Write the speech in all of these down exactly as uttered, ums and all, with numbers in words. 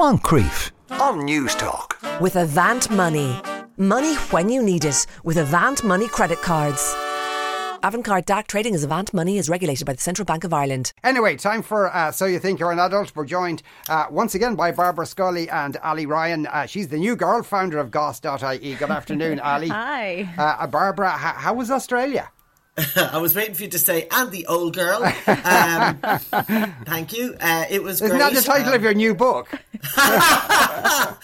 Moncrief on Newstalk with Avant Money. Money when you need it with Avant Money credit cards. Avantcard D A C trading as Avant Money is regulated by the Central Bank of Ireland. Anyway, time for uh, So You Think You're an Adult. We're joined uh, once again by Barbara Scully and Ali Ryan. Uh, she's the new girl, founder of Goss dot I E. Good afternoon, Ali. Hi. Uh, Barbara, how, how was Australia? I was waiting for you to say, and the old girl. Um, thank you. Uh, it was Isn't great. That the title um, of your new book?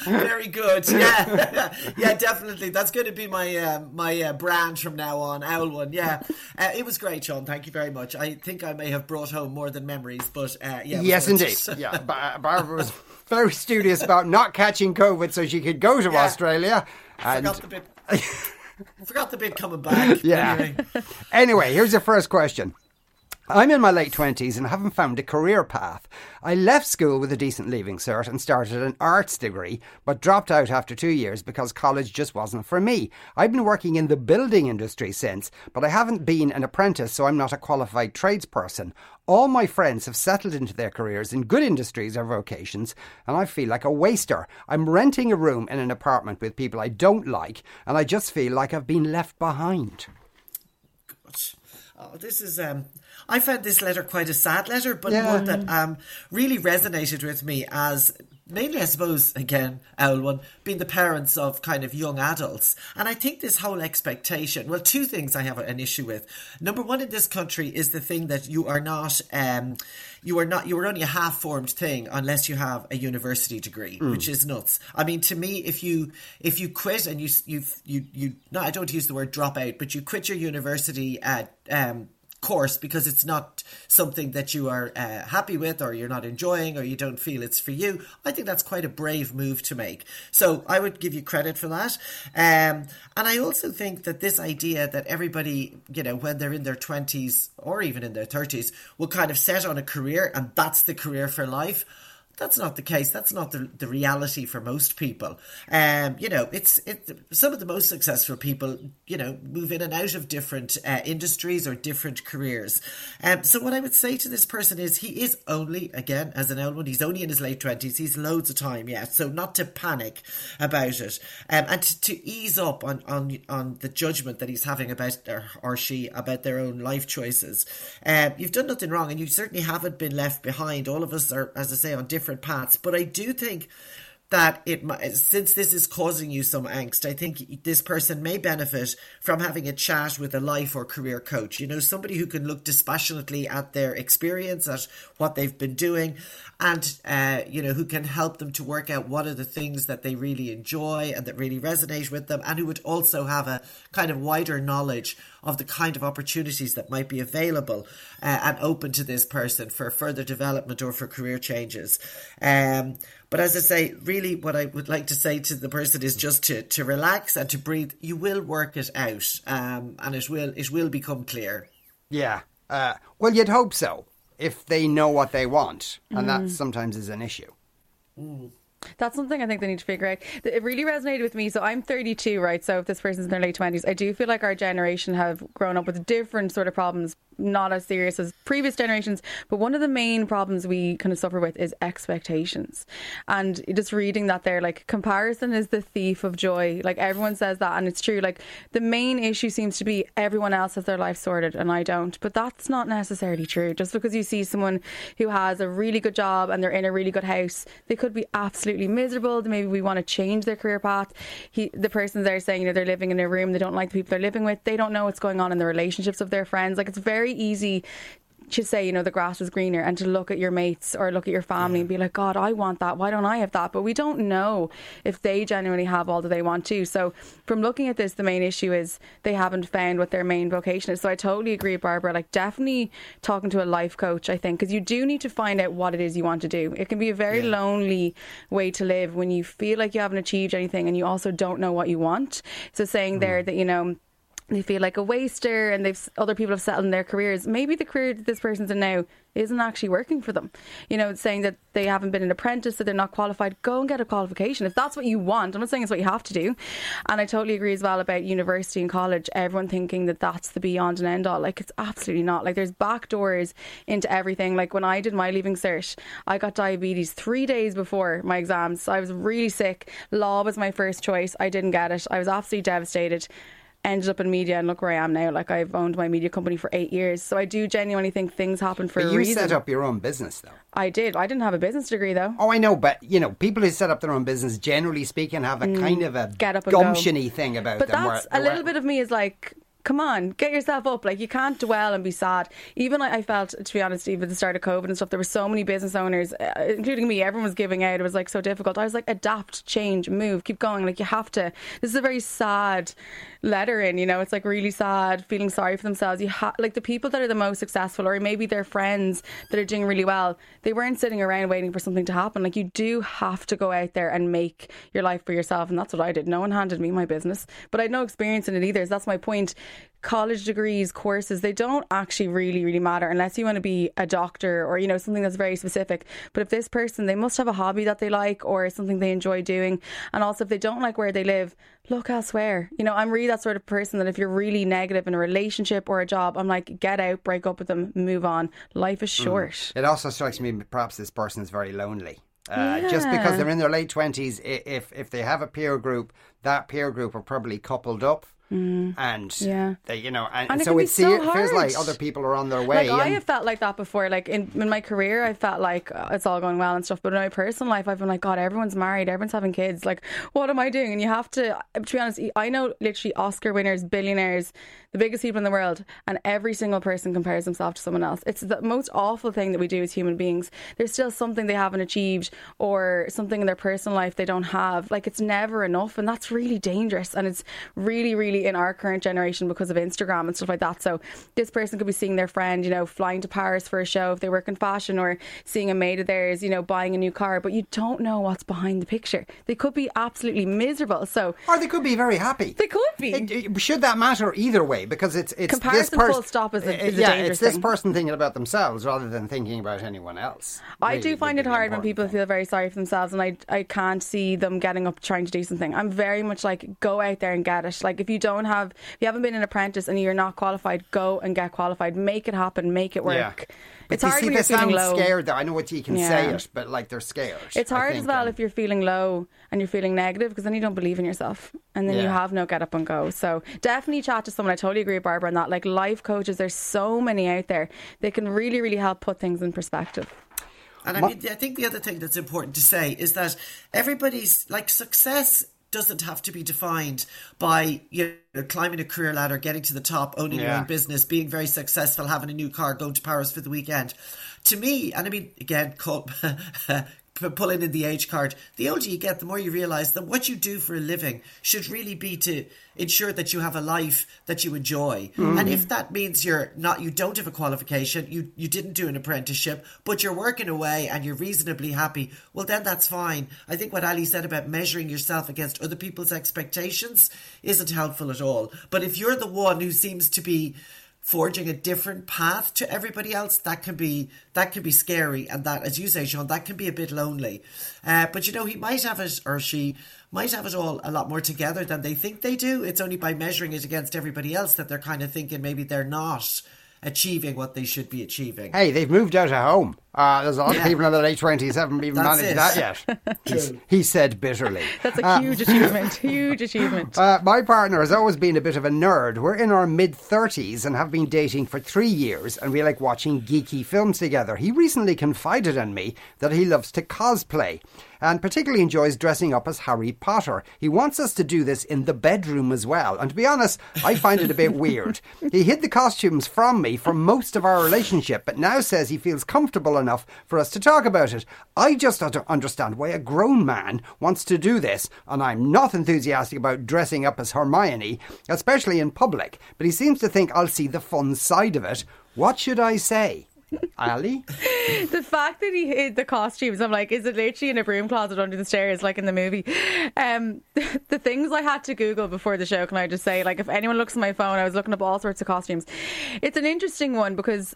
Very good. Yeah, yeah, definitely. That's going to be my uh, my uh, brand from now on, Owl One. Yeah, uh, it was great, Sean. Thank you very much. I think I may have brought home more than memories, but uh, yeah. Yes, indeed. Yeah, Barbara was very studious about not catching COVID, so she could go to yeah. Australia. I forgot and... the bit. I forgot the bit coming back. Yeah. Anyway. anyway, here's the first question. I'm in my late twenties and haven't found a career path. I left school with a decent leaving cert and started an arts degree, but dropped out after two years because college just wasn't for me. I've been working in the building industry since, but I haven't been an apprentice, so I'm not a qualified tradesperson. All my friends have settled into their careers in good industries or vocations, and I feel like a waster. I'm renting a room in an apartment with people I don't like, and I just feel like I've been left behind. God. Oh, this is... Um... I found this letter quite a sad letter, but yeah. one that um, really resonated with me as... Mainly, I suppose, again, Owl One, being the parents of kind of young adults. And I think this whole expectation, well, two things I have an issue with. Number one, in this country is the thing that you are not, um, you are not, you are only a half-formed thing unless you have a university degree, mm. which is nuts. I mean, to me, if you if you quit and you, you, you, you no, I don't use the word drop out, but you quit your university at, um, course because it's not something that you are uh, happy with or you're not enjoying or you don't feel it's for you, I think that's quite a brave move to make. So I would give you credit for that. Um, and I also think that this idea that everybody, you know, when they're in their twenties or even in their thirties will kind of set on a career and that's the career for life. That's not the case. That's not the, the reality for most people. Um, you know, it's it. Some of the most successful people, you know, move in and out of different uh, industries or different careers. Um, so what I would say to this person is he is only, again, as an old one, he's only in his late twenties. He's loads of time yet. So not to panic about it um, and to, to ease up on, on on the judgment that he's having about their, or she about their own life choices. Um, you've done nothing wrong and you certainly haven't been left behind. All of us are, as I say, on different paths, but I do think that it since this is causing you some angst, I think this person may benefit from having a chat with a life or career coach, you know, somebody who can look dispassionately at their experience, at what they've been doing, and uh, you know, who can help them to work out what are the things that they really enjoy and that really resonate with them, and who would also have a kind of wider knowledge of the kind of opportunities that might be available uh, and open to this person for further development or for career changes. Um, But as I say, really what I would like to say to the person is just to, to relax and to breathe. You will work it out um, and it will it will become clear. Yeah. Uh, well, you'd hope so if they know what they want. And mm. that sometimes is an issue. Mm. That's something I think they need to figure out. It really resonated with me. So I'm thirty-two, right? So if this person's in their late twenties, I do feel like our generation have grown up with different sort of problems, not as serious as previous generations. But one of the main problems we kind of suffer with is expectations. And just reading that there, like comparison is the thief of joy. Like everyone says that and it's true. Like the main issue seems to be everyone else has their life sorted and I don't. But that's not necessarily true. Just because you see someone who has a really good job and they're in a really good house, they could be absolutely miserable. Maybe we want to change their career path. He, the person's there saying, you know, they're living in a room, they don't like the people they're living with, they don't know what's going on in the relationships of their friends. Like it's very easy to say, you know, the grass is greener, and to look at your mates or look at your family yeah. and be like, God, I want that. Why don't I have that? But we don't know if they genuinely have all that they want to. So from looking at this, the main issue is they haven't found what their main vocation is. So I totally agree, Barbara, like definitely talking to a life coach, I think, because you do need to find out what it is you want to do. It can be a very yeah. lonely way to live when you feel like you haven't achieved anything and you also don't know what you want. So saying mm. there that, you know, they feel like a waster, and they've other people have settled in their careers. Maybe the career that this person's in now isn't actually working for them. You know, saying that they haven't been an apprentice, that they're not qualified. Go and get a qualification if that's what you want. I'm not saying it's what you have to do. And I totally agree as well about university and college. Everyone thinking that that's the beyond and end all. Like, it's absolutely not. Like, there's back doors into everything. Like, when I did my leaving cert, I got diabetes three days before my exams. So I was really sick. Law was my first choice. I didn't get it. I was absolutely devastated. Ended up in media, and look where I am now. Like, I've owned my media company for eight years. So I do genuinely think things happen for but a reason. You set up your own business, though. I did. I didn't have a business degree, though. Oh, I know. But, you know, people who set up their own business, generally speaking, have a mm, kind of a gumption-y thing about but them. But that's where, where, a little bit of me is like, come on, get yourself up. Like, you can't dwell and be sad. Even I felt, to be honest, even at the start of COVID and stuff, there were so many business owners, including me, everyone was giving out. It was like so difficult. I was like, adapt, change, move, keep going. Like, you have to. This is a very sad letter in, you know, it's like really sad, feeling sorry for themselves. You ha- Like, the people that are the most successful, or maybe their friends that are doing really well, they weren't sitting around waiting for something to happen. Like, you do have to go out there and make your life for yourself. And that's what I did. No one handed me my business, but I had no experience in it either. So that's my point. College degrees, courses, they don't actually really, really matter unless you want to be a doctor or, you know, something that's very specific. But if this person, they must have a hobby that they like or something they enjoy doing. And also, if they don't like where they live, look elsewhere. You know, I'm really that sort of person that if you're really negative in a relationship or a job, I'm like, get out, break up with them, move on. Life is short. Mm. It also strikes me perhaps this person is very lonely. Uh, yeah. Just because they're in their late twenties, if if they have a peer group, that peer group are probably coupled up. Mm. And yeah. they, you know, and, and it so it so see, feels like other people are on their way. Like, I have felt like that before. Like in, in my career, I felt like oh, it's all going well and stuff. But in my personal life, I've been like, God, everyone's married, everyone's having kids. Like, what am I doing? And you have to, to be honest, I know literally Oscar winners, billionaires, the biggest people in the world, and every single person compares themselves to someone else. It's the most awful thing that we do as human beings. There's still something they haven't achieved or something in their personal life they don't have. Like, it's never enough, and that's really dangerous. And it's really, really in our current generation because of Instagram and stuff like that. So this person could be seeing their friend, you know, flying to Paris for a show if they work in fashion, or seeing a mate of theirs, you know, buying a new car. But you don't know what's behind the picture. They could be absolutely miserable. So or they could be very happy. They could be. It, it, should that matter either way? Because it's it's comparison this person, full stop is a, is yeah, a dangerous thing. It's this person thinking about themselves rather than thinking about anyone else. I really do find it hard when people thing. feel very sorry for themselves, and I I can't see them getting up trying to do something. I'm very much like, go out there and get it. Like, if you. You don't have, if you haven't been an apprentice and you're not qualified, go and get qualified. Make it happen. Make it work. Yeah. It's hard when you're feeling low. Scared, though. I know what you can yeah. say it, but like they're scared. It's hard as well um, if you're feeling low and you're feeling negative, because then you don't believe in yourself, and then yeah. you have no get up and go. So definitely chat to someone. I totally agree with Barbara on that. Like, life coaches, there's so many out there. They can really, really help put things in perspective. And I mean, I think the other thing that's important to say is that everybody's like success doesn't have to be defined by, you know, climbing a career ladder, getting to the top, owning yeah. your own business, being very successful, having a new car, going to Paris for the weekend. To me, and I mean, again, call, pulling in the age card, the older you get, the more you realise that what you do for a living should really be to ensure that you have a life that you enjoy. Mm. And if that means you're not, you don't have a qualification, you, you didn't do an apprenticeship, but you're working away and you're reasonably happy, well, then that's fine. I think what Ali said about measuring yourself against other people's expectations isn't helpful at all. But if you're the one who seems to be forging a different path to everybody else, that can be that can be scary, and that, as you say, Sean, that can be a bit lonely. Uh, but you know, he might have it, or she might have it all a lot more together than they think they do. It's only by measuring it against everybody else that they're kind of thinking maybe they're not achieving what they should be achieving. Hey, they've moved out of home. Uh, there's a lot yeah. of people in their late twenties haven't even That's managed it. that yet. True. He said bitterly. That's a huge uh, achievement. Huge achievement. Uh, my partner has always been a bit of a nerd. We're in our mid-thirties and have been dating for three years and we like watching geeky films together. He recently confided in me that he loves to cosplay and particularly enjoys dressing up as Harry Potter. He wants us to do this in the bedroom as well. And to be honest, I find it a bit weird. He hid the costumes from me for most of our relationship, but now says he feels comfortable and enough for us to talk about it. I just don't understand why a grown man wants to do this, and I'm not enthusiastic about dressing up as Hermione, especially in public, but he seems to think I'll see the fun side of it. What should I say? Ali? The fact that he hid the costumes, I'm like, is it literally in a broom closet under the stairs like in the movie? Um, the things I had to Google before the show, can I just say, like, if anyone looks at my phone, I was looking up all sorts of costumes. It's an interesting one because,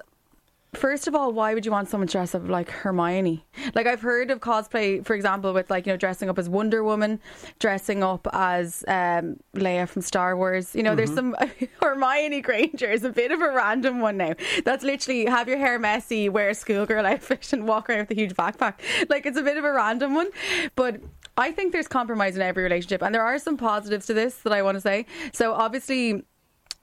first of all, why would you want someone to dress up like Hermione? Like, I've heard of cosplay, for example, with, like, you know, dressing up as Wonder Woman, dressing up as um, Leia from Star Wars. You know, mm-hmm. there's some... Hermione Granger is a bit of a random one now. That's literally have your hair messy, wear a schoolgirl outfit and walk around with a huge backpack. Like, it's a bit of a random one. But I think there's compromise in every relationship. And there are some positives to this that I want to say. So, obviously,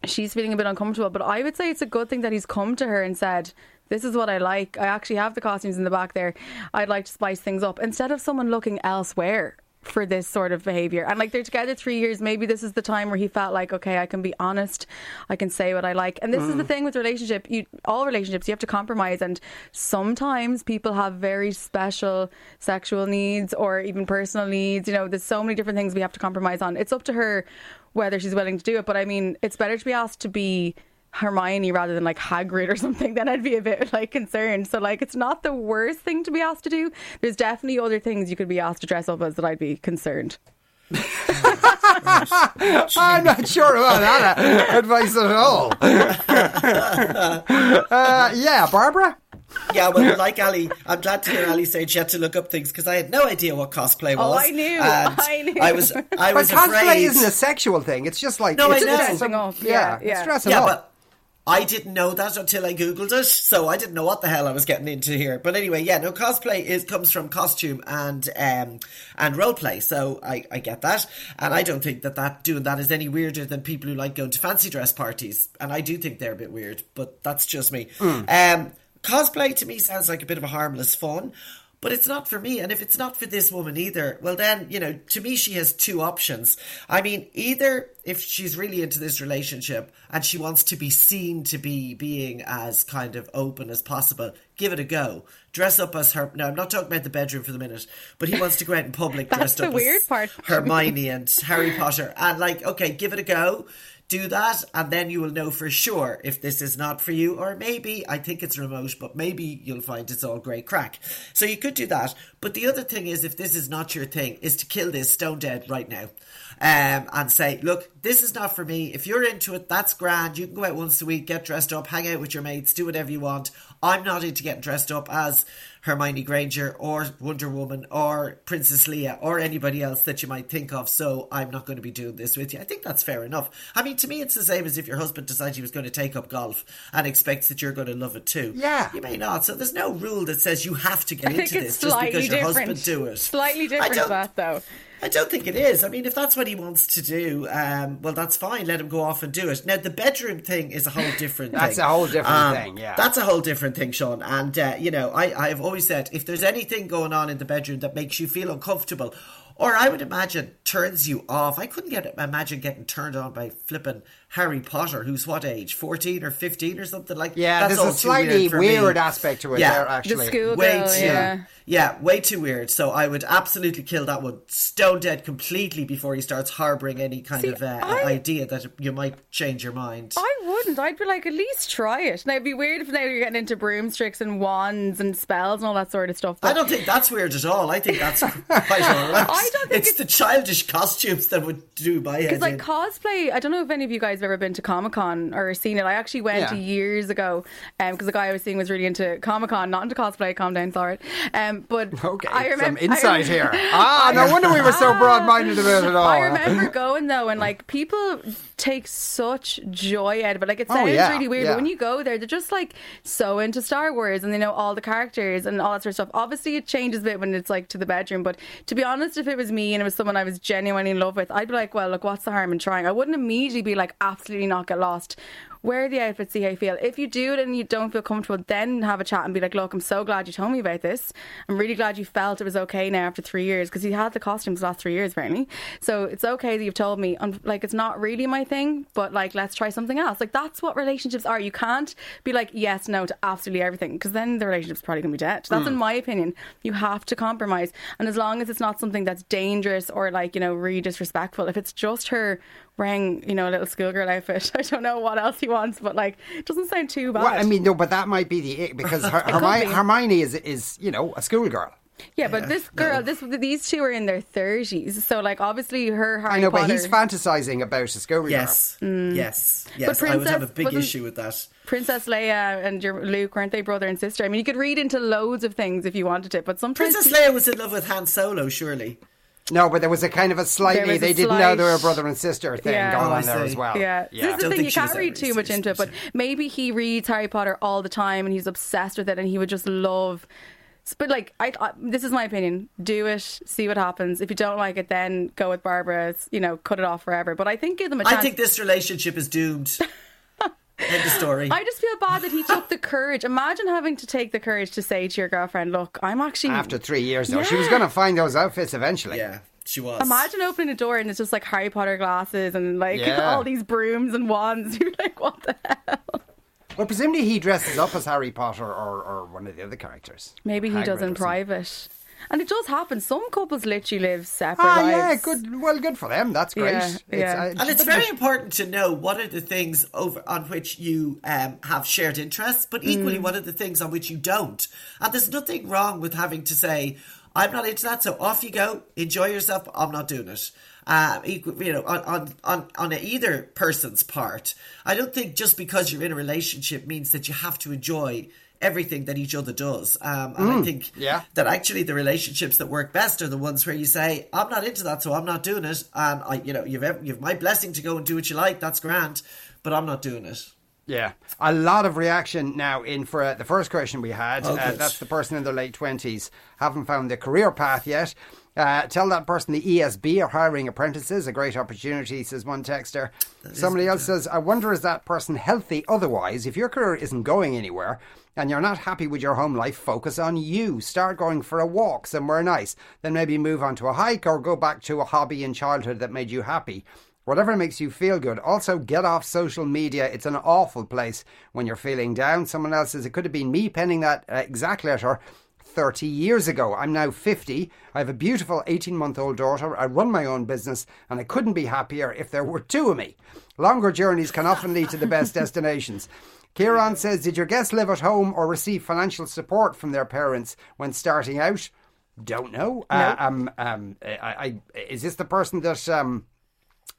she's feeling a bit uncomfortable. But I would say it's a good thing that he's come to her and said... this is what I like. I actually have the costumes in the back there. I'd like to spice things up instead of someone looking elsewhere for this sort of behaviour. And like, they're together three years. Maybe this is the time where he felt like, okay, I can be honest. I can say what I like. And this mm. is the thing with relationship. You, all relationships, you have to compromise. And sometimes people have very special sexual needs or even personal needs. You know, there's so many different things we have to compromise on. It's up to her whether she's willing to do it. But I mean, it's better to be asked to be Hermione rather than like Hagrid or something, then I'd be a bit like concerned. So like, it's not the worst thing to be asked to do. There's definitely other things you could be asked to dress up as that I'd be concerned. I'm not sure about that advice at all. Uh, yeah, Barbara? Yeah, well, like Ali, I'm glad to hear Ali say she had to look up things because I had no idea what cosplay was. Oh, I knew. I knew. I was, I was but afraid... cosplay isn't a sexual thing. It's just like... No, it's I know. Dressing up. Yeah, yeah. It's dressing yeah, up. But I didn't know that until I Googled it, so I didn't know what the hell I was getting into here. But anyway, yeah, no, cosplay is comes from costume and um, and roleplay, so I, I get that. And I don't think that, that doing that is any weirder than people who like going to fancy dress parties. And I do think they're a bit weird, but that's just me. Mm. Um, cosplay to me sounds like a bit of a harmless fun, but it's not for me. And if it's not for this woman either, well then, you know, to me she has two options. I mean, either if she's really into this relationship and she wants to be seen to be being as kind of open as possible, give it a go. Dress up as her... No, I'm not talking about the bedroom for the minute, but he wants to go out in public dressed up weird as part. Hermione and Harry Potter. And like, okay, give it a go. Do that, and then you will know for sure if this is not for you, or maybe, I think it's remote, but maybe you'll find it's all great crack. So you could do that. But the other thing is, if this is not your thing, is to kill this stone dead right now um, and say, look, this is not for me. If you're into it, that's grand. You can go out once a week, get dressed up, hang out with your mates, do whatever you want. I'm not into getting dressed up as Hermione Granger or Wonder Woman or Princess Leia or anybody else that you might think of, so I'm not going to be doing this with you. I think that's fair enough. I mean, to me, it's the same as if your husband decides he was going to take up golf and expects that you're going to love it too. Yeah. You may not. So there's no rule that says you have to get I into this just because your different. husband do it. Slightly different to that, though. I don't think it is. I mean, if that's what he wants to do, um, well, that's fine. Let him go off and do it. Now, the bedroom thing is a whole different that's thing. That's a whole different um, thing, yeah. That's a whole different thing, Sean. And, uh, you know, I, I've always said, if there's anything going on in the bedroom that makes you feel uncomfortable, or I would imagine turns you off. I couldn't get imagine getting turned on by flipping Harry Potter, who's what age, fourteen or fifteen or something like that. Yeah, that's there's all a slightly weird, weird aspect to it yeah. there, actually. The school way girl, too, yeah. yeah, way too weird. So I would absolutely kill that one stone dead completely before he starts harbouring any kind See, of uh, I, idea that you might change your mind. I wouldn't. I'd be like, at least try it. Now, it'd be weird if now you're getting into broomsticks and wands and spells and all that sort of stuff. But... I don't think that's weird at all. I think that's quite all right. I don't think it's, it's the childish costumes that would do my head. Because like in. cosplay, I don't know if any of you guys have ever been to Comic-Con or seen it. I actually went yeah. years ago because um, the guy I was seeing was really into Comic-Con, not into cosplay. Calm down, sorry. Um, but okay, I remember, some insight I remember, here. Ah, I, no wonder we were so ah, broad-minded about it all. I remember going though, and like people take such joy out of it. Like it sounds oh, yeah, really weird, yeah. but when you go there, they're just like so into Star Wars and they know all the characters and all that sort of stuff. Obviously, it changes a bit when it's like to the bedroom, but to be honest, if If it was me and it was someone I was genuinely in love with, I'd be like, well, look, what's the harm in trying? I wouldn't immediately be like, absolutely not, get lost. Wear the outfit, see how you feel. If you do it and you don't feel comfortable, then have a chat and be like, look, I'm so glad you told me about this. I'm really glad you felt it was okay now after three years because he had the costumes the last three years, apparently. So it's okay that you've told me. I'm, like, it's not really my thing, but like, let's try something else. Like, that's what relationships are. You can't be like, yes, no to absolutely everything because then the relationship's probably going to be dead. That's mm. in my opinion. You have to compromise. And as long as it's not something that's dangerous or like, you know, really disrespectful, if it's just her wearing, you know, a little schoolgirl outfit, I don't know what else you want nuance, but like it doesn't sound too bad. Well, I mean, no, but that might be the it because her, it Hermione, be. Hermione is is you know a schoolgirl. Yeah, but yeah. this girl, no. this these two are in their thirties, so like obviously her Harry I know, Potter... but he's fantasizing about a schoolgirl. Yes, mm. yes, yes. But Princess, I would have a big issue with that. Princess Leia and your Luke, weren't they brother and sister? I mean, you could read into loads of things if you wanted it, but sometimes Princess Leia was in love with Han Solo, surely. No, but there was a kind of a slightly a they slight... didn't know they were brother and sister thing yeah. going oh, on there as well. Yeah, yeah. This is the thing, you can't read too much into it, but maybe he reads Harry Potter all the time and he's obsessed with it and he would just love. But like, I, I this is my opinion. Do it, see what happens. If you don't like it, then go with Barbara. You know, cut it off forever. But I think give them a chance. I think this relationship is doomed. End of story. I just feel bad that he took the courage. Imagine having to take the courage to say to your girlfriend, "Look, I'm actually." After three years, though, yeah. she was going to find those outfits eventually. Yeah. She was. Imagine opening a door and it's just like Harry Potter glasses and like yeah. all these brooms and wands. You're like, what the hell? Well, presumably he dresses up as Harry Potter or, or one of the other characters. Maybe he Hagrid does in private. And it does happen. Some couples literally live separate ah, lives. Yeah, good. Well, good for them. That's great. Yeah, yeah. It's, uh, and it's very sh- important to know what are the things over on which you um, have shared interests, but equally mm. what are the things on which you don't. And there's nothing wrong with having to say, I'm not into that, so off you go. Enjoy yourself, but I'm not doing it. Uh, you know, on, on, on, on either person's part. I don't think just because you're in a relationship means that you have to enjoy everything that each other does. Um, and mm, I think yeah. that actually the relationships that work best are the ones where you say, I'm not into that, so I'm not doing it. And, I, you know, you've, you've my blessing to go and do what you like. That's grand. But I'm not doing it. Yeah. A lot of reaction now in for uh, the first question we had. Oh, uh, that's the person in their late twenties. Haven't found their career path yet. Uh, tell that person the E S B are hiring apprentices, a great opportunity, says one texter. Somebody else says, I wonder is that person healthy otherwise? If your career isn't going anywhere and you're not happy with your home life, focus on you. Start going for a walk somewhere nice. Then maybe move on to a hike or go back to a hobby in childhood that made you happy. Whatever makes you feel good. Also, get off social media. It's an awful place when you're feeling down. Someone else says, it could have been me penning that uh, exact letter thirty years ago. I'm now fifty. I have a beautiful eighteen-month-old daughter. I run my own business and I couldn't be happier if there were two of me. Longer journeys can often lead to the best destinations. Kieran says, did your guests live at home or receive financial support from their parents when starting out? Don't know. No. Uh, um, um, I, I, is this the person that, um,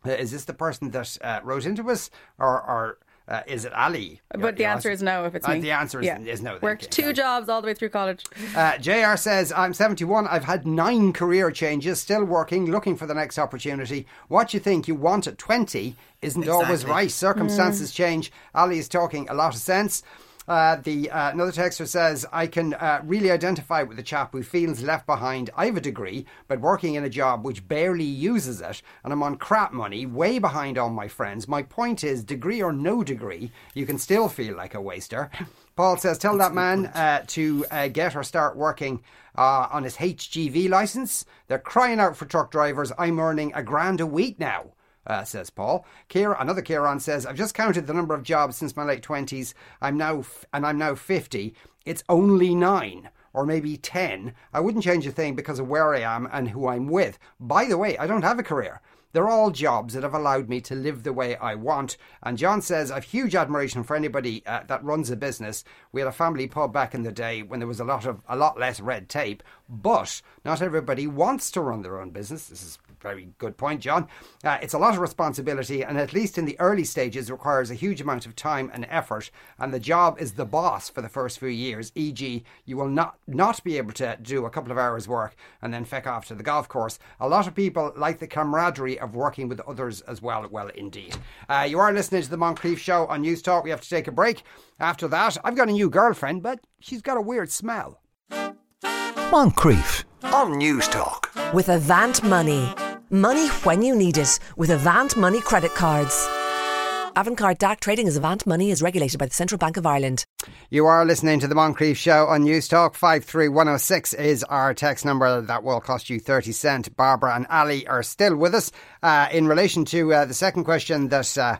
is this the person that uh, wrote into us or... or Uh, is it Ali? But the answer is no if it's me. Uh, the answer is, yeah. is no. Worked two jobs all the way through college. Uh, J R says, I'm seventy-one. I've had nine career changes, still working, looking for the next opportunity. What you think you want at twenty isn't exactly. always right. Circumstances mm. change. Ali is talking a lot of sense. Uh, the uh, another texter says, I can uh, really identify with the chap who feels left behind. I have a degree, but working in a job which barely uses it, and I'm on crap money, way behind all my friends. My point is, degree or no degree, you can still feel like a waster. Paul says, tell That's that man uh, to uh, get or start working uh, on his H G V licence. They're crying out for truck drivers. I'm earning a grand a week now. Uh, says Paul. Kier, another Kieran says, I've just counted the number of jobs since my late twenties. I'm now f- and I'm now fifty. It's only nine or maybe ten. I wouldn't change a thing because of where I am and who I'm with. By the way, I don't have a career. They're all jobs that have allowed me to live the way I want. And John says, I've huge admiration for anybody uh, that runs a business. We had a family pub back in the day when there was a lot of a lot less red tape, but not everybody wants to run their own business. This is a very good point, John. Uh, it's a lot of responsibility, and at least in the early stages requires a huge amount of time and effort. And the job is the boss for the first few years, for example, you will not, not be able to do a couple of hours work and then feck off to the golf course. A lot of people like the camaraderie of working with others as well. Well, indeed. Uh, you are listening to the Moncrief Show on News Talk. We have to take a break. After that, I've got a new girlfriend, but she's got a weird smell. Moncrief on News Talk with Avant Money. Money when you need it with Avant Money credit cards. Avantcard D A C trading as Avant Money is regulated by the Central Bank of Ireland. You are listening to the Moncrief Show on News Talk. five three one oh six is our text number. That will cost you thirty cents. Barbara and Ali are still with us. Uh, in relation to uh, the second question that uh,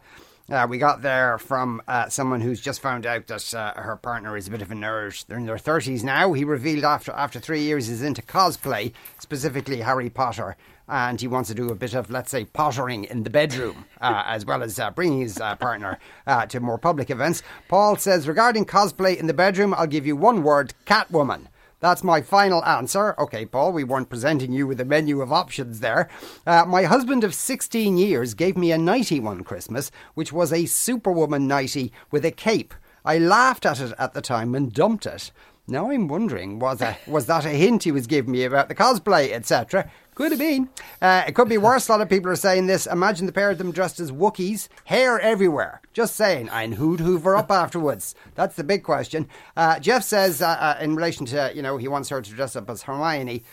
Uh, we got there from uh, someone who's just found out that uh, her partner is a bit of a nerd. They're in their thirties now. He revealed after after three years is into cosplay, specifically Harry Potter. And he wants to do a bit of, let's say, pottering in the bedroom, uh, as well as uh, bringing his uh, partner uh, to more public events. Paul says, regarding cosplay in the bedroom, I'll give you one word, Catwoman. That's my final answer. Okay, Paul, we weren't presenting you with a menu of options there. Uh, my husband of sixteen years gave me a nightie one Christmas, which was a Superwoman nightie with a cape. I laughed at it at the time and dumped it. Now I'm wondering, was, a, was that a hint he was giving me about the cosplay, et cetera? Could have been. Uh, it could be worse. A lot of people are saying this. Imagine the pair of them dressed as Wookiees, hair everywhere. Just saying. And who'd hoover up afterwards? That's the big question. Uh, Jeff says, uh, uh, in relation to, you know, he wants her to dress up as Hermione.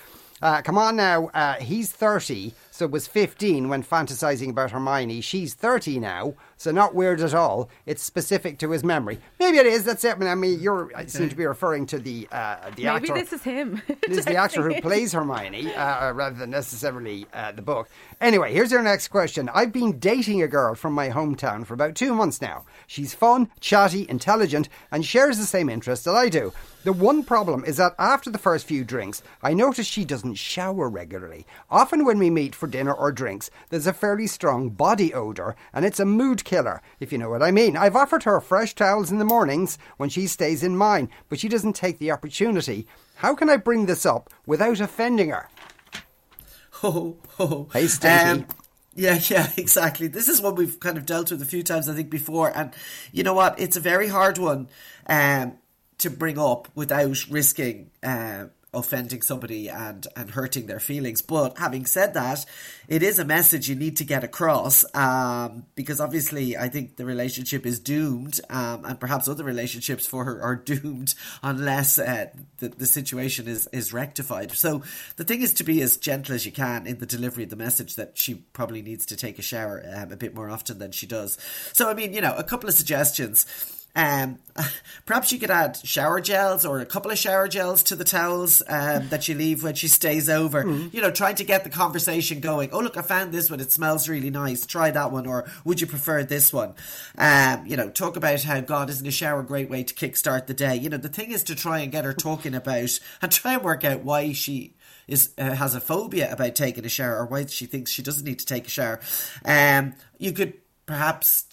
Uh, come on now. Uh, he's thirty, so was fifteen when fantasizing about Hermione. She's thirty now, so not weird at all. It's specific to his memory. Maybe it is. That's it. I mean, you're, I seem to be referring to the uh, the Maybe actor. Maybe this is him. This is the actor who plays Hermione, uh, rather than necessarily uh, the book. Anyway, here's our next question. I've been dating a girl from my hometown for about two months now. She's fun, chatty, intelligent, and shares the same interests that I do. The one problem is that after the first few drinks, I notice she doesn't shower regularly. Often when we meet for dinner or drinks, there's a fairly strong body odour, and it's a mood killer, if you know what I mean. I've offered her fresh towels in the mornings when she stays in mine, but she doesn't take the opportunity. How can I bring this up without offending her? Ho, ho, ho. Hey, Stinky. Um, yeah, yeah, exactly. This is one we've kind of dealt with a few times, I think, before, and you know what? It's a very hard one um, to bring up without risking um, offending somebody and, and hurting their feelings. But having said that, it is a message you need to get across um, because obviously I think the relationship is doomed um, and perhaps other relationships for her are doomed unless uh, the, the situation is, is rectified. So the thing is to be as gentle as you can in the delivery of the message that she probably needs to take a shower um, a bit more often than she does. So, I mean, you know, a couple of suggestions. Um, perhaps you could add shower gels or a couple of shower gels to the towels um, that you leave when she stays over. Mm. You know, trying to get the conversation going. Oh, look, I found this one. It smells really nice. Try that one. Or would you prefer this one? Um, you know, talk about how, God, isn't a shower a great way to kickstart the day? You know, the thing is to try and get her talking about and try and work out why she is uh, has a phobia about taking a shower or why she thinks she doesn't need to take a shower. Um, you could perhaps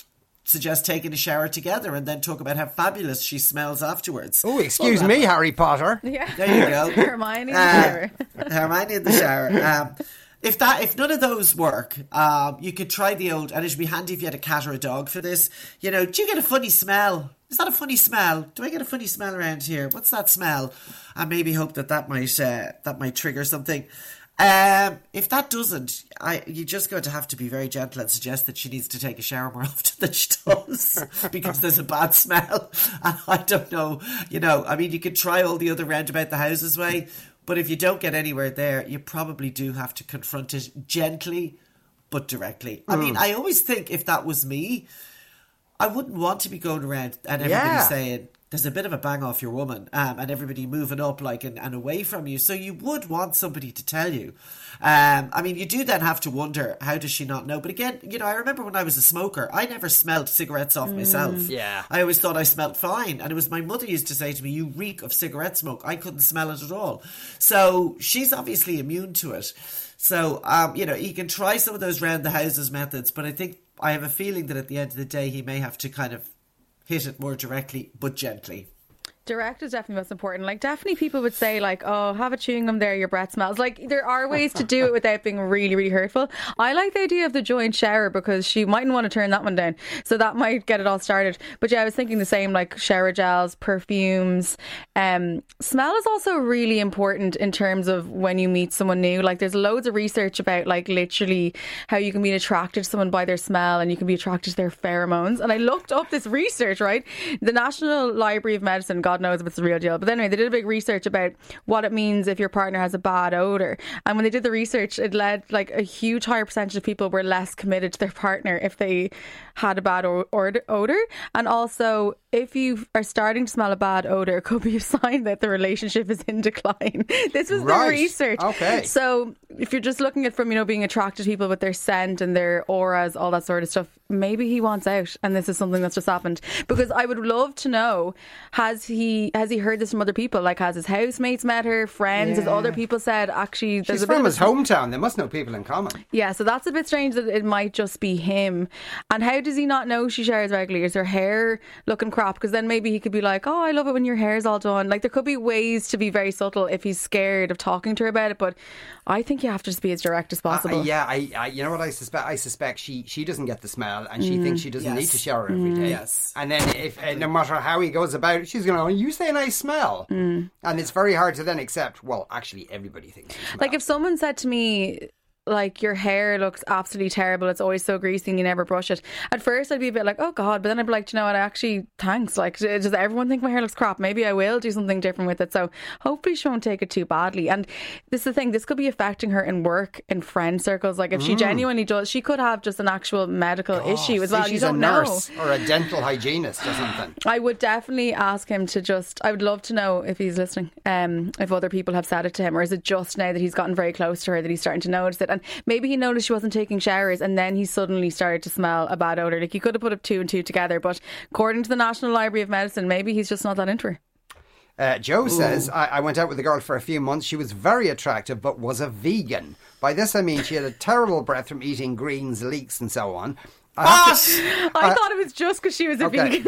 suggest taking a shower together and then talk about how fabulous she smells afterwards. Oh, excuse well, me, that. Harry Potter. Yeah. There you go. Hermione in the shower. Uh, Hermione in the shower. Um, if that, if none of those work, um, you could try the old, and it would be handy if you had a cat or a dog for this. You know, do you get a funny smell? Is that a funny smell? Do I get a funny smell around here? What's that smell? And maybe hope that that might, uh, that might trigger something. Um, if that doesn't, I, you're just going to have to be very gentle and suggest that she needs to take a shower more often than she does because there's a bad smell. And I don't know, you know, I mean, you could try all the other roundabout the houses way, but if you don't get anywhere there, you probably do have to confront it gently, but directly. Mm. I mean, I always think if that was me, I wouldn't want to be going around and everybody yeah. saying, there's a bit of a bang off your woman um, and everybody moving up like and, and away from you. So you would want somebody to tell you. Um, I mean, you do then have to wonder, how does she not know? But again, you know, I remember when I was a smoker, I never smelled cigarettes off mm. myself. Yeah. I always thought I smelled fine. And it was my mother used to say to me, you reek of cigarette smoke. I couldn't smell it at all. So she's obviously immune to it. So, um, you know, you can try some of those round the houses methods. But I think I have a feeling that at the end of the day, he may have to kind of hit it more directly, but gently. Direct is definitely most important. Like, definitely people would say, like, oh, have a chewing gum there, your breath smells. Like, there are ways to do it without being really, really hurtful. I like the idea of the joint shower because she mightn't want to turn that one down. So that might get it all started. But yeah, I was thinking the same, like shower gels, perfumes. Um, smell is also really important in terms of when you meet someone new. Like, there's loads of research about, like, literally how you can be attracted to someone by their smell and you can be attracted to their pheromones. And I looked up this research, right? The National Library of Medicine got God knows if it's the real deal. But anyway, they did a big research about what it means if your partner has a bad odor. And when they did the research, it led like a huge higher percentage of people were less committed to their partner if they had a bad odor. And also if you are starting to smell a bad odour, it could be a sign that the relationship is in decline. This was right. the research. Okay. So if you're just looking at from, you know, being attracted to people with their scent and their auras, all that sort of stuff, maybe he wants out and this is something that's just happened. Because I would love to know, has he has he heard this from other people? Like, has his housemates met her, friends, yeah. has other people said, actually... There's She's a from bit his of... hometown. They must know people in common. Yeah, so that's a bit strange that it might just be him. And how does he not know she showers regularly? Is her hair looking crazy? Because then maybe he could be like, oh, I love it when your hair's all done. Like, there could be ways to be very subtle if he's scared of talking to her about it, but I think you have to just be as direct as possible. Uh, yeah, I, I, you know what I suspect? I suspect she, she doesn't get the smell and she mm. thinks she doesn't yes. need to shower every day. Mm. Yes. And then if uh, no matter how he goes about it, she's going, oh, you saying I smell. Mm. And it's very hard to then accept, well, actually everybody thinks you smell. Like, if someone said to me... like, your hair looks absolutely terrible, it's always so greasy and you never brush it, at first I'd be a bit like, oh god, but then I'd be like, you know what, I actually thanks, like, does everyone think my hair looks crap? Maybe I will do something different with it. So hopefully she won't take it too badly. And this is the thing, this could be affecting her in work, in friend circles. Like, if mm. she genuinely does, she could have just an actual medical god, issue as well. She's you don't a nurse know. Or a dental hygienist or something. I would definitely ask him to just, I would love to know if he's listening, um, if other people have said it to him, or is it just now that he's gotten very close to her that he's starting to notice it? And maybe he noticed she wasn't taking showers and then he suddenly started to smell a bad odour. Like, you could have put up two and two together, but according to the National Library of Medicine, maybe he's just not that into her. Uh, Joe Ooh. says, I-, I went out with a girl for a few months. She was very attractive, but was a vegan. By this I mean she had a terrible breath from eating greens, leeks and so on. I, to, I uh, thought it was just because she was a okay. vegan.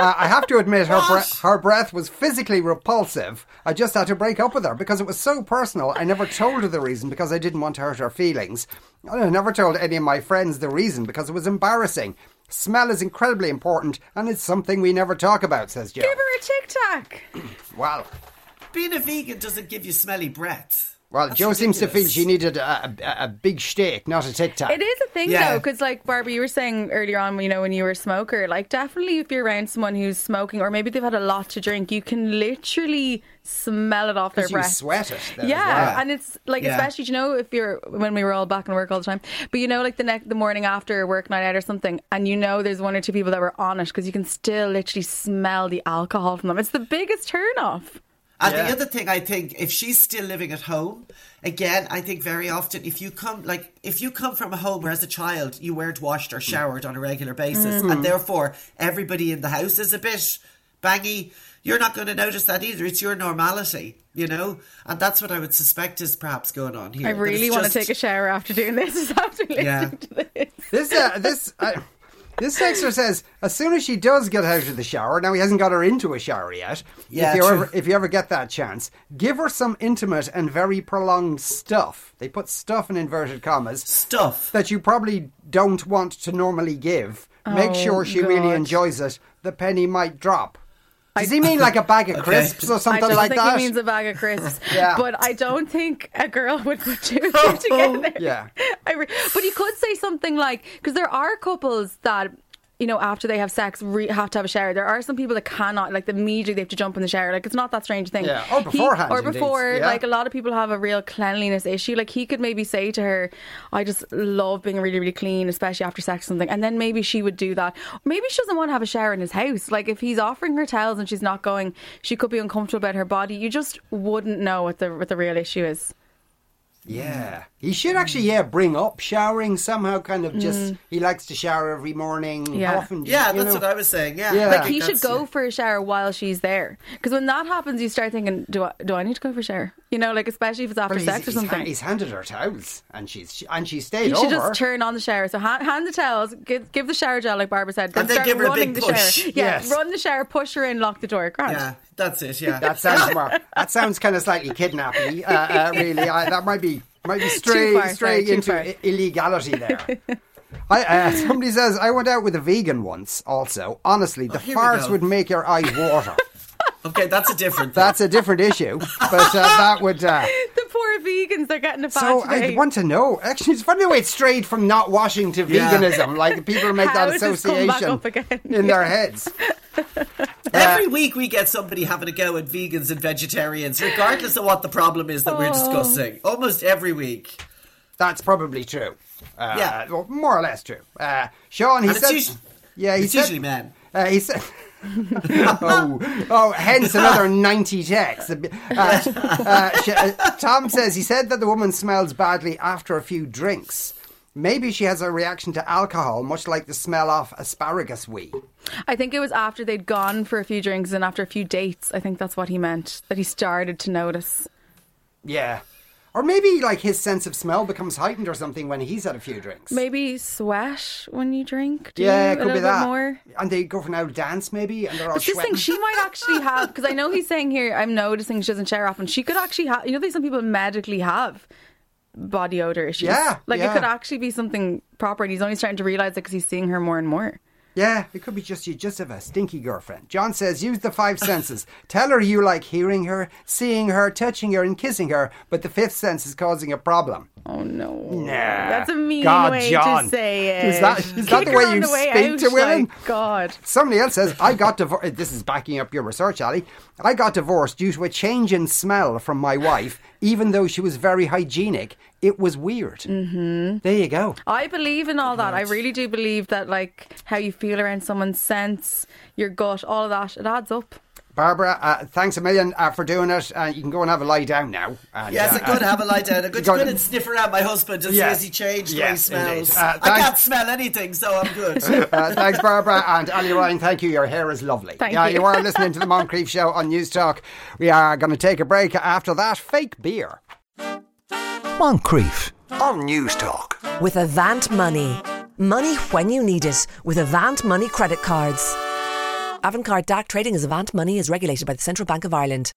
uh, I have to admit her, bre- her breath was physically repulsive. I just had to break up with her because it was so personal. I never told her the reason because I didn't want to hurt her feelings. I never told any of my friends the reason because it was embarrassing. Smell is incredibly important and it's something we never talk about, says Joe. Give her a Tic Tac. Well, being a vegan doesn't give you smelly breath. Well, That's Joe ridiculous. Seems to feel she needed a, a, a big steak, not a Tic Tac. It is a thing, yeah. though, because, like, Barbara, you were saying earlier on, you know, when you were a smoker, like, definitely if you're around someone who's smoking or maybe they've had a lot to drink, you can literally smell it off their breath. You sweat it. Yeah, well. And it's, like, yeah. especially, you know, if you're, when we were all back in work all the time, but, you know, like, the next, the morning after work night out or something, and you know there's one or two people that were on it because you can still literally smell the alcohol from them. It's the biggest turn-off. And yeah. the other thing, I think, if she's still living at home, again, I think very often if you come like if you come from a home where as a child you weren't washed or showered on a regular basis mm-hmm. and therefore everybody in the house is a bit baggy, you're not going to notice that either. It's your normality, you know? And that's what I would suspect is perhaps going on here. I really want just... to take a shower after doing this. After listening yeah. to this. This, uh, this... I... This texter says, as soon as she does get out of the shower, now he hasn't got her into a shower yet, yeah, if, you ever, if you ever get that chance, give her some intimate and very prolonged stuff. They put stuff in inverted commas. Stuff. That you probably don't want to normally give. Oh, make sure she God. really enjoys it. The penny might drop. Does he mean like a bag of crisps okay. or something like that? I don't think he means a bag of crisps. yeah. But I don't think a girl would put two and two together. yeah. I re- but you could say something like, because there are couples that, you know, after they have sex, re- have to have a shower. There are some people that cannot, like, immediately they have to jump in the shower. Like, it's not that strange thing. Yeah. Or beforehand. He, or before, yeah. like, a lot of people have a real cleanliness issue. Like, he could maybe say to her, I just love being really, really clean, especially after sex or something. And then maybe she would do that. Maybe she doesn't want to have a shower in his house. Like, if he's offering her towels and she's not going, she could be uncomfortable about her body. You just wouldn't know what the what the real issue is. Yeah. He should actually, yeah, bring up showering somehow, kind of just, mm. he likes to shower every morning. Yeah, often, yeah you, you that's know? What I was saying, yeah. yeah. Like, he should go yeah. for a shower while she's there. Because when that happens, you start thinking, do I, do I need to go for a shower? You know, like, especially if it's after sex or something. He's, he's handed her towels, and she's she, and she stayed over. He should over. just turn on the shower. So hand, hand the towels, give, give the shower gel, like Barbara said. And then give her a big push. Yeah, yes. run the shower, push her in, lock the door. Grant. Yeah, that's it, yeah. That sounds more, that sounds kind of slightly kidnappy, uh, uh, really. I, that might be Might be straying stray into illegality there. I, uh, somebody says, I went out with a vegan once also. Honestly, the oh, farce would make your eyes water. Okay, that's a different thing. That's a different issue. But uh, that would... Uh, the poor vegans, they're getting a bad So day. I want to know. Actually, it's funny the way it's strayed from not washing to veganism. Yeah. Like, people make How that association come back up again? in their heads. Every uh, week we get somebody having a go at vegans and vegetarians, regardless of what the problem is that oh. we're discussing. Almost every week. That's probably true. Uh, yeah. Well, more or less true. Uh, Sean, he said... Usually, yeah, he it's said, usually men. Uh, he's... oh, oh, hence another ninety texts. Uh, uh, she, uh, Tom says, he said that the woman smells badly after a few drinks. Maybe she has a reaction to alcohol, much like the smell off asparagus wee. I think it was after they'd gone for a few drinks and after a few dates. I think that's what he meant, that he started to notice. Yeah. Or maybe like his sense of smell becomes heightened or something when he's had a few drinks. Maybe sweat when you drink. Do yeah, you? It could a be that. Bit more? And they go for an old dance maybe, and they're all. But this sweating. Thing she might actually have, because I know he's saying here, I'm noticing she doesn't shower often. She could actually have. You know, there's some people medically have body odor issues. Yeah, like yeah. It could actually be something proper, and he's only starting to realise it because he's seeing her more and more. Yeah, it could be just you just have a stinky girlfriend. John says, use the five senses. Tell her you like hearing her, seeing her, touching her and kissing her, but the fifth sense is causing a problem. Oh, no. Nah. That's a mean God, way John. To say it. Is that, is that the way you the way speak out, to women? Like, God. Somebody else says, I got divorced. This is backing up your research, Ali. I got divorced due to a change in smell from my wife, even though she was very hygienic. It was weird. Mm-hmm. There you go. I believe in all that. I really do believe that, like, how you feel around someone's sense, your gut, all of that, it adds up. Barbara, uh, thanks a million uh, for doing it. Uh, you can go and have a lie down now. And, yes, uh, I'm going to have a lie down. I'm going to go and sniff around my husband and yes, see as he changed yes, my smells. Uh, I can't smell anything, so I'm good. uh, thanks, Barbara. And Ali Ryan, thank you. Your hair is lovely. Thank yeah, you. You are listening to The Moncrief Show on Newstalk. We are going to take a break. After that, fake beer. Moncrief on Newstalk. With Avant Money. Money when you need it with Avant Money credit cards. Avantcard D A C trading as Avant Money is regulated by the Central Bank of Ireland.